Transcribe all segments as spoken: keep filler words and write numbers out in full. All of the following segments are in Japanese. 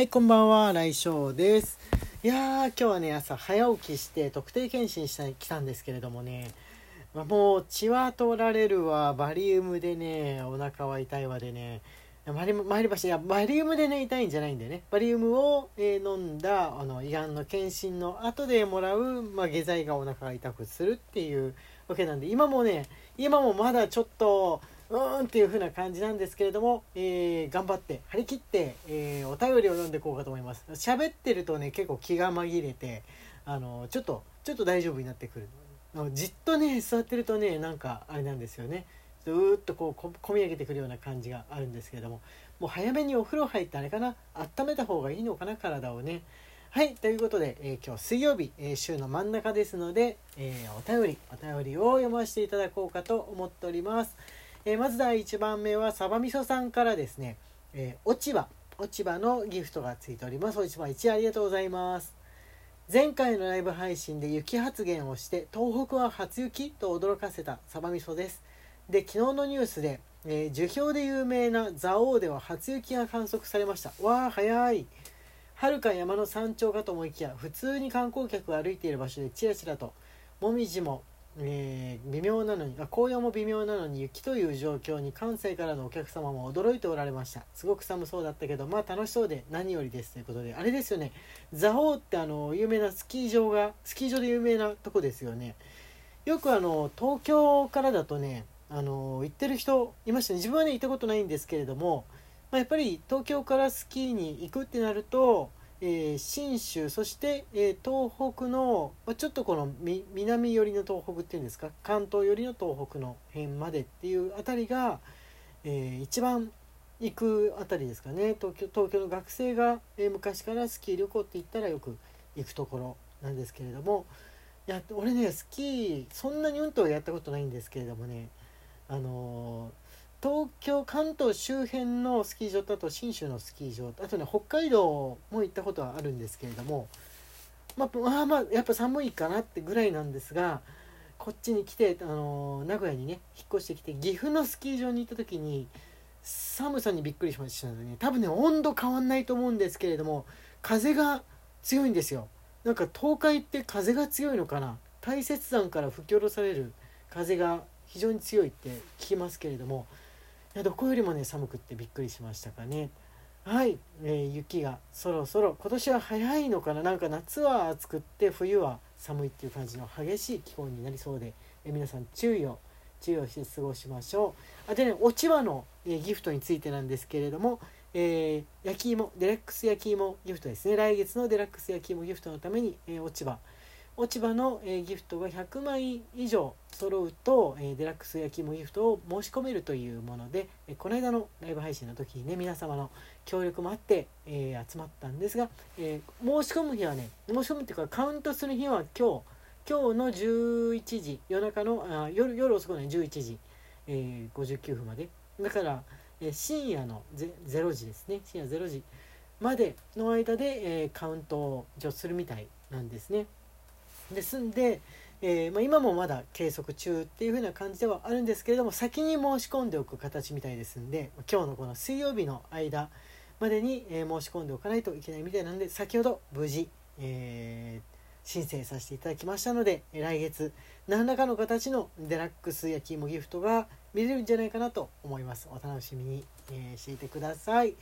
はい、こんばんは、来翔です。いやー、今日はね、朝早起きして特定健診してきたんですけれどもね、まあ、もう血は取られるわ、バリウムでね、お腹は痛いわでね、参りました。いや、バリウムでね、痛いんじゃないんでね、バリウムを、えー、飲んだあの胃がんの検診の後でもらう、まあ、下剤がお腹が痛くするっていうわけなんで、今もね、今もまだちょっとうーんっていう風な感じなんですけれども、えー、頑張って張り切って、えー、お便りを読んでいこうかと思います。喋ってるとね、結構気が紛れて、あのちょっとちょっと大丈夫になってくる。じっとね座ってるとね、なんかあれなんですよね、うーっとこうこみ上げてくるような感じがあるんですけれども、もう早めにお風呂入ってあれかな、温めた方がいいのかな、体をね。はい、ということで、えー、今日水曜日、えー、週の真ん中ですので、えー、お便りお便りを読ませていただこうかと思っております。えー、まずだいいちばんめはサバみそさんからですね、えー、落ち葉落ち葉のギフトがついております。落ち葉いちありがとうございます。前回のライブ配信で雪発言をして、東北は初雪と驚かせたサバみそです。で、昨日のニュースで、えー、樹氷で有名な蔵王では初雪が観測されました。わー、早い。遥か山の山頂かと思いきや、普通に観光客が歩いている場所でチラチラと、もみじも、えー、微妙なのに、紅葉も微妙なのに雪という状況に、関西からのお客様も驚いておられました。すごく寒そうだったけど、まあ楽しそうで何よりです、ということで。あれですよね、蔵王ってあの有名なスキー場がスキー場で有名なとこですよね。よくあの東京からだとね、あの行ってる人いましたね。自分はね、行ったことないんですけれども、まあ、やっぱり東京からスキーに行くってなると、えー、信州、そして、えー、東北のちょっとこの南寄りの東北っていうんですか、関東寄りの東北の辺までっていうあたりが、えー、一番行くあたりですかね。東京、東京の学生が、えー、昔からスキー旅行って言ったらよく行くところなんですけれども、いや俺ね、スキーそんなにうんとはやったことないんですけれどもね、あのー、東京関東周辺のスキー場と、あと信州のスキー場と、あとね北海道も行ったことはあるんですけれども、まあ、まあまあやっぱ寒いかなってぐらいなんですが、こっちに来て、あのー、名古屋にね引っ越してきて、岐阜のスキー場に行った時に寒さにびっくりしましたね。多分ね、温度変わんないと思うんですけれども、風が強いんですよ。なんか東海って風が強いのかな、大雪山から吹き下ろされる風が非常に強いって聞きますけれども、いやどこよりもね寒くってびっくりしましたかね。はい、えー、雪がそろそろ、今年は早いのかな、なんか夏は暑くって冬は寒いっていう感じの激しい気候になりそうで、えー、皆さん注意を注意をして過ごしましょう。あでね、落ち葉の、えー、ギフトについてなんですけれども、えー、焼き芋デラックス焼き芋ギフトですね。来月のデラックス焼き芋ギフトのために、えー、落ち葉落ち葉のギフトがひゃくまい以上揃うと、デラックス焼き芋ギフトを申し込めるというもので、この間のライブ配信の時にね、皆様の協力もあって、えー、集まったんですが、えー、申し込む日はね、申し込むっていうかカウントする日は今日今日のじゅういちじ、夜中のあ 夜, 夜遅くのじゅういちじ、えー、ごじゅうきゅうふんまでだから、えー、深夜のれいじですね、深夜れいじまでの間で、えー、カウントをするみたいなんですね。ですんで、えーまあ、今もまだ計測中っていう風な感じではあるんですけれども、先に申し込んでおく形みたいですんで、今日のこの水曜日の間までに、えー、申し込んでおかないといけないみたいなので、先ほど無事、えー、申請させていただきましたので、来月何らかの形のデラックス焼き芋ギフトが見れるんじゃないかなと思います。お楽しみに、えー、していてください。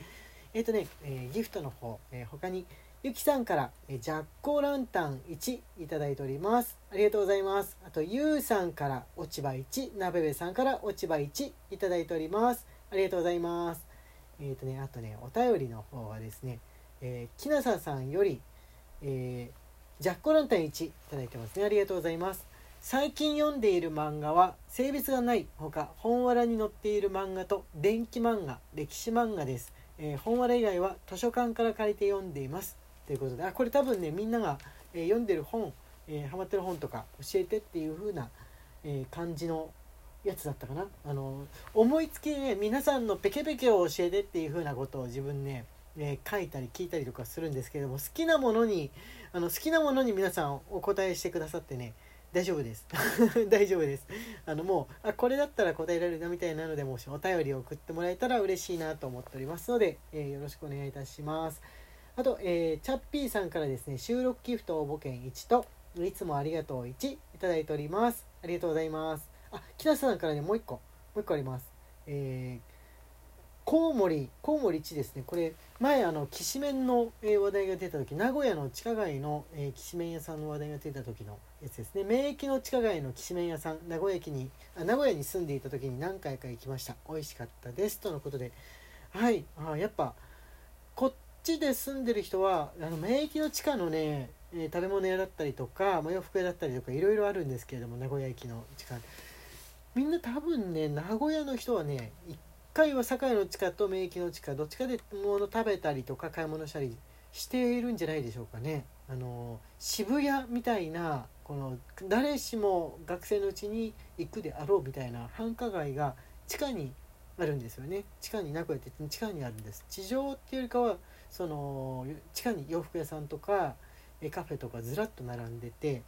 えっとね、えー、ギフトの方、えー、他にゆきさんからジャックオランタンいちいただいております。ありがとうございます。あとゆうさんから落ち葉いち、なべべさんから落ち葉いちいただいております。ありがとうございます。えっとね、あとね、お便りの方はですね、えー、きなささんより、えー、ジャックオランタンいちいただいてますね。ありがとうございます。最近読んでいる漫画は性別がないほか、本わらに載っている漫画と電気漫画、歴史漫画です。えー、本わら以外は図書館から借りて読んでいます、ということで。あ、これ多分ね、みんなが、えー、読んでる本、えー、ハマってる本とか教えてっていう風な、えー、感じのやつだったかな。あの思いつきね、皆さんのペケペケを教えてっていう風なことを自分ね、えー、書いたり聞いたりとかするんですけれども、好きなものにあの好きなものに皆さんお答えしてくださってね、大丈夫です大丈夫です。あのもう、あ、これだったら答えられるなみたいなので、もしお便りを送ってもらえたら嬉しいなと思っておりますので、えー、よろしくお願いいたします。あと、えー、チャッピーさんからですね、収録ギフト応募券いちといつもありがとういちいただいております。ありがとうございます。あ、北さんからね、もう一個もう一個あります。えーコウモリ、コウモリいちですね。これ前あのきしめんの、えー、話題が出た時、名古屋の地下街の、えー、きしめん屋さんの話題が出た時のやつですね。名駅の地下街のきしめん屋さん、名古屋駅にあ名古屋に住んでいた時に何回か行きました。美味しかったですとのことで、はい。あ、やっぱこっちで住んでる人はあの名駅の地下のね、えー、食べ物屋だったりとか、まあ、洋服屋だったりとかいろいろあるんですけれども、名古屋駅の地下、みんな多分ね、名古屋の人はねいっかいは堺の地下と名駅の地下どっちかで物食べたりとか買い物したりしているんじゃないでしょうかね。あの渋谷みたいなこの誰しも学生のうちに行くであろうみたいな繁華街が地下にあるんですよね。地下に名古屋って地下にあるんです。地上っていうよりかはその地下に洋服屋さんとかカフェとかずらっと並んでて、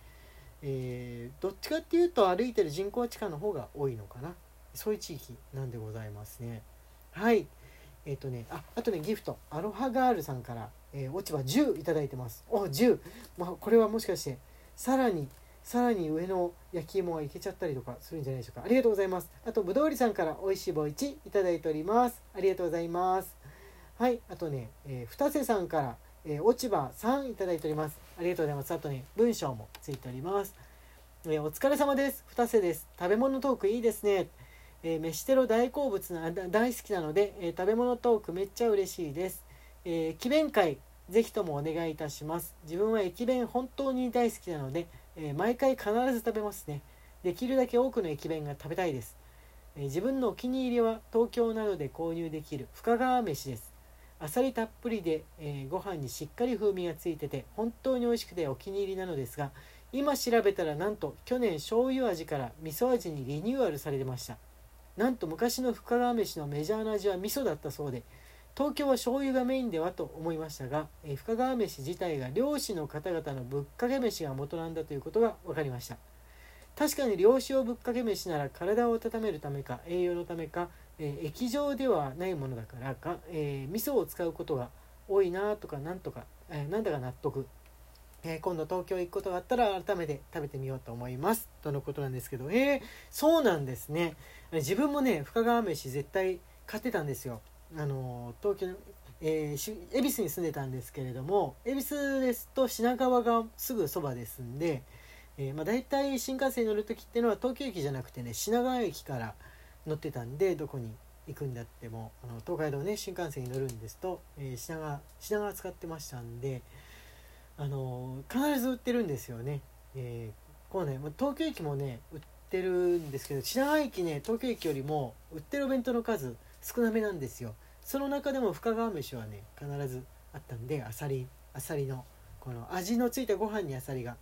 えー、どっちかっていうと歩いてる人口は地下の方が多いのかな。そういう地域なんでございますね。はい。えっ、ー、とね、あ、あとね、ギフト、アロハガールさんから、えー、落ち葉じゅういただいてます。お、じゅう。まあ、これはもしかして、さらに、さらに上の焼き芋がいけちゃったりとかするんじゃないでしょうか。ありがとうございます。あと、ぶどうりさんから、おいしい棒いちいただいております。ありがとうございます。はい。あとね、えー、ふたせさんから、えー、落ち葉さんいただいております。ありがとうございます。あとね、文章もついております。えー、お疲れ様です。ふたせです。食べ物トークいいですね。えー、飯テロ大好物な大好きなので、えー、食べ物トークめっちゃ嬉しいです、えー、駅弁会ぜひともお願いいたします。自分は駅弁本当に大好きなので、えー、毎回必ず食べますね。できるだけ多くの駅弁が食べたいです、えー、自分のお気に入りは東京などで購入できる深川飯です。あさりたっぷりで、えー、ご飯にしっかり風味がついてて本当に美味しくてお気に入りなのですが、今調べたらなんと去年醤油味から味噌味にリニューアルされてました。なんと昔の深川飯のメジャーな味は味噌だったそうで、東京は醤油がメインではと思いましたが、え深川飯自体が漁師の方々のぶっかけ飯が元なんだということが分かりました。確かに漁師用ぶっかけ飯なら体を温めるためか栄養のためか、えー、液状ではないものだからか、えー、味噌を使うことが多いなとかなんとか、えー、なんだか納得、えー、今度東京行くことがあったら改めて食べてみようと思いますとのことなんですけど、えー、そうなんですね。自分もね深川飯絶対買ってたんですよ。あの東京の、えー、恵比寿に住んでたんですけれども、恵比寿ですと品川がすぐそばですんで、えーまあ、大体新幹線に乗るときっていうのは東京駅じゃなくてね品川駅から乗ってたんで、どこに行くんだってもあの東海道ね新幹線に乗るんですと、えー、品川品川使ってましたんで、あの必ず売ってるんですよね。えー、こうね東京駅もね売ってるんですけど、品川駅ね東京駅よりも売ってるお弁当の数少なめなんですよ。その中でも深川飯はね必ずあったんで、あさりあさりのこの味のついたご飯にあさりが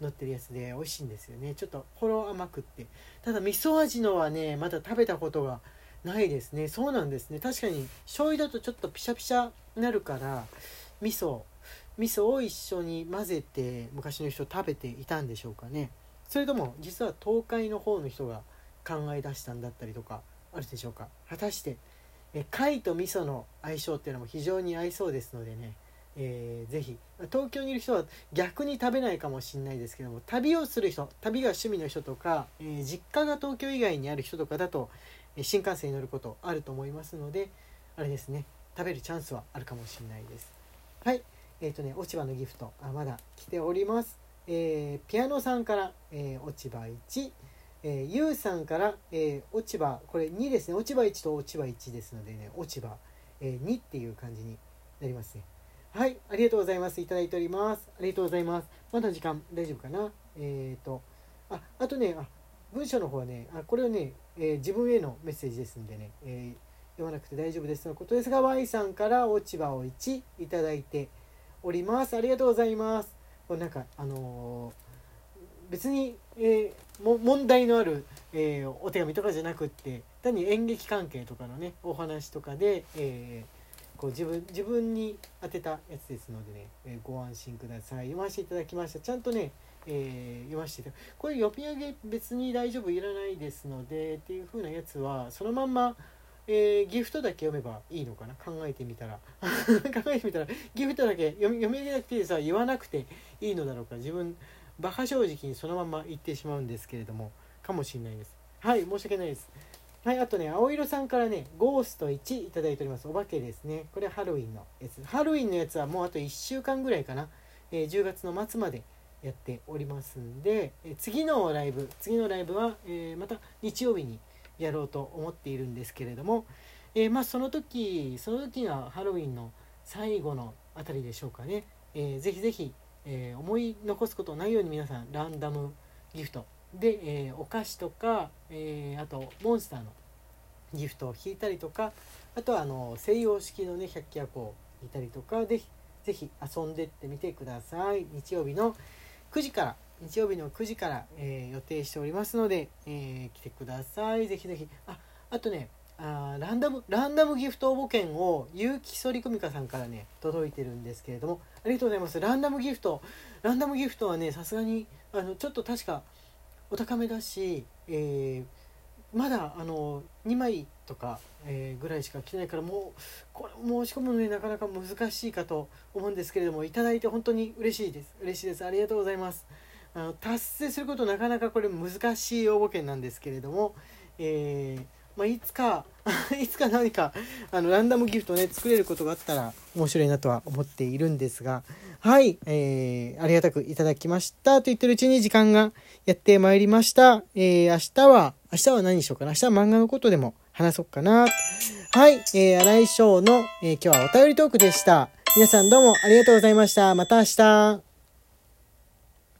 乗ってるやつで美味しいんですよね。ちょっとほろ甘くって、ただ味噌味のはねまだ食べたことがないですね。そうなんですね。確かに醤油だとちょっとピシャピシャになるから味噌味噌を一緒に混ぜて昔の人食べていたんでしょうかね。それとも実は東海の方の人が考え出したんだったりとかあるでしょうか。果たしてえ貝と味噌の相性っていうのも非常に合いそうですのでね、えー、ぜひ東京にいる人は逆に食べないかもしれないですけども、旅をする人、旅が趣味の人とか、えー、実家が東京以外にある人とかだと新幹線に乗ることあると思いますので、あれですね、食べるチャンスはあるかもしれないです。はい。えーとね、落ち葉のギフトあまだ来ております、えー、ピアノさんから、えー、落ち葉いち、えー、ゆうさんから、えー、落ち葉これにですね、落ち葉いちと落ち葉いちですのでね、落ち葉、えー、にっていう感じになりますね。はい、ありがとうございます。いただいております。ありがとうございます。まだ時間大丈夫かな。えーとあ、あとねあ文章の方はねあこれはね、えー、自分へのメッセージですんでね、えー、読まなくて大丈夫ですのことですが、 Y さんから落ち葉をいちいただいております。ありがとうございます。なんかあのー、別に、えー、も問題のある、えー、お手紙とかじゃなくって、単に演劇関係とかのねお話とかで、えー、こう自分自分に当てたやつですのでね、えー、ご安心ください。読ませていただきました。ちゃんとね、えー、読ませていただく、これ読み上げ別に大丈夫いらないですのでっていう風なやつはそのまんまえー、ギフトだけ読めばいいのかな、考えてみたら考えてみたらギフトだけ読み、読み上げなくてさ、言わなくていいのだろうか。自分バカ正直にそのまま言ってしまうんですけれども、かもしれないです。はい、申し訳ないです。はい、あとね、青色さんからね、ゴーストいちいただいております。お化けですね。これハロウィンのやつ。ハロウィンのやつはもうあといっしゅうかんぐらいかな、えー、じゅうがつの末までやっておりますんで、え次のライブ次のライブは、えー、また日曜日にやろうと思っているんですけれども、えー、まあその時その時がハロウィンの最後のあたりでしょうかね。えー、ぜひぜひ、えー、思い残すことないように皆さんランダムギフトで、えー、お菓子とか、えー、あとモンスターのギフトを引いたりとか、あとはあの西洋式のね百鬼夜行を引いたりとかで、ぜひ遊んでってみてください。日曜日のくじから日曜日のくじから、えー、予定しておりますので、えー、来てください。ぜひぜひ。あ、あとね、あランダムランダムギフト応募券をゆうきそりこみかさんからね届いてるんですけれども、ありがとうございます。ランダムギフトランダムギフトはね、さすがにあのちょっと確かお高めだし、えー、まだあのにまいとか、えー、ぐらいしか来てないから、もうこれ申し込むのねなかなか難しいかと思うんですけれども、いただいて本当に嬉しいです嬉しいですありがとうございます。あの達成することなかなかこれ難しい応募券なんですけれども、えーまあ、いつかいつか何かあのランダムギフトね作れることがあったら面白いなとは思っているんですが、はい、えー、ありがたくいただきましたと言ってるうちに時間がやってまいりました。えー、明日は明日は何しようかな。明日は漫画のことでも話そうかな。はい、えー、荒井翔の、えー、今日はお便りトークでした。皆さんどうもありがとうございました。また明日。